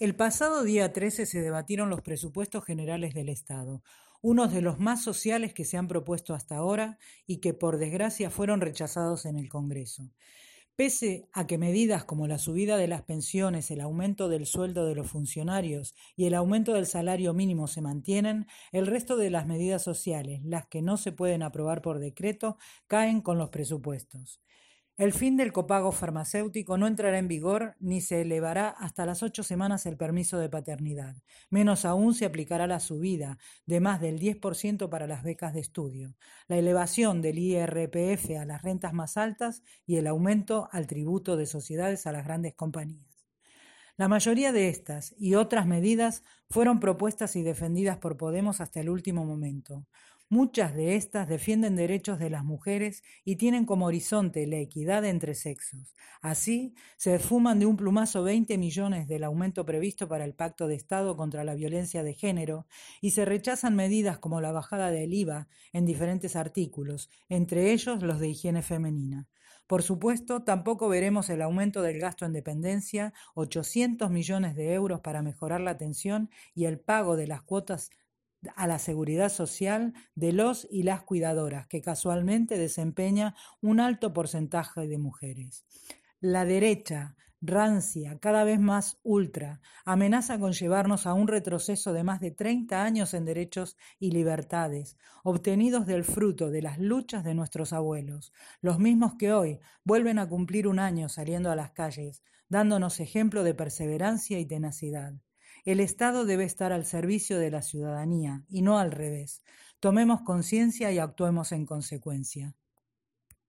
El pasado día 13 se debatieron los presupuestos generales del Estado, unos de los más sociales que se han propuesto hasta ahora y que, por desgracia, fueron rechazados en el Congreso. Pese a que medidas como la subida de las pensiones, el aumento del sueldo de los funcionarios y el aumento del salario mínimo se mantienen, el resto de las medidas sociales, las que no se pueden aprobar por decreto, caen con los presupuestos. El fin del copago farmacéutico no entrará en vigor ni se elevará hasta las 8 semanas el permiso de paternidad. Menos aún se aplicará la subida de más del 10% para las becas de estudio, la elevación del IRPF a las rentas más altas y el aumento al tributo de sociedades a las grandes compañías. La mayoría de estas y otras medidas fueron propuestas y defendidas por Podemos hasta el último momento. Muchas de estas defienden derechos de las mujeres y tienen como horizonte la equidad entre sexos. Así, se esfuman de un plumazo 20 millones del aumento previsto para el Pacto de Estado contra la Violencia de Género y se rechazan medidas como la bajada del IVA en diferentes artículos, entre ellos los de higiene femenina. Por supuesto, tampoco veremos el aumento del gasto en dependencia, 800 millones de euros para mejorar la atención y el pago de las cuotas a la seguridad social de los y las cuidadoras, que casualmente desempeña un alto porcentaje de mujeres. La derecha, rancia, cada vez más ultra, amenaza con llevarnos a un retroceso de más de 30 años en derechos y libertades, obtenidos del fruto de las luchas de nuestros abuelos, los mismos que hoy vuelven a cumplir un año saliendo a las calles, dándonos ejemplo de perseverancia y tenacidad. El Estado debe estar al servicio de la ciudadanía y no al revés. Tomemos conciencia y actuemos en consecuencia.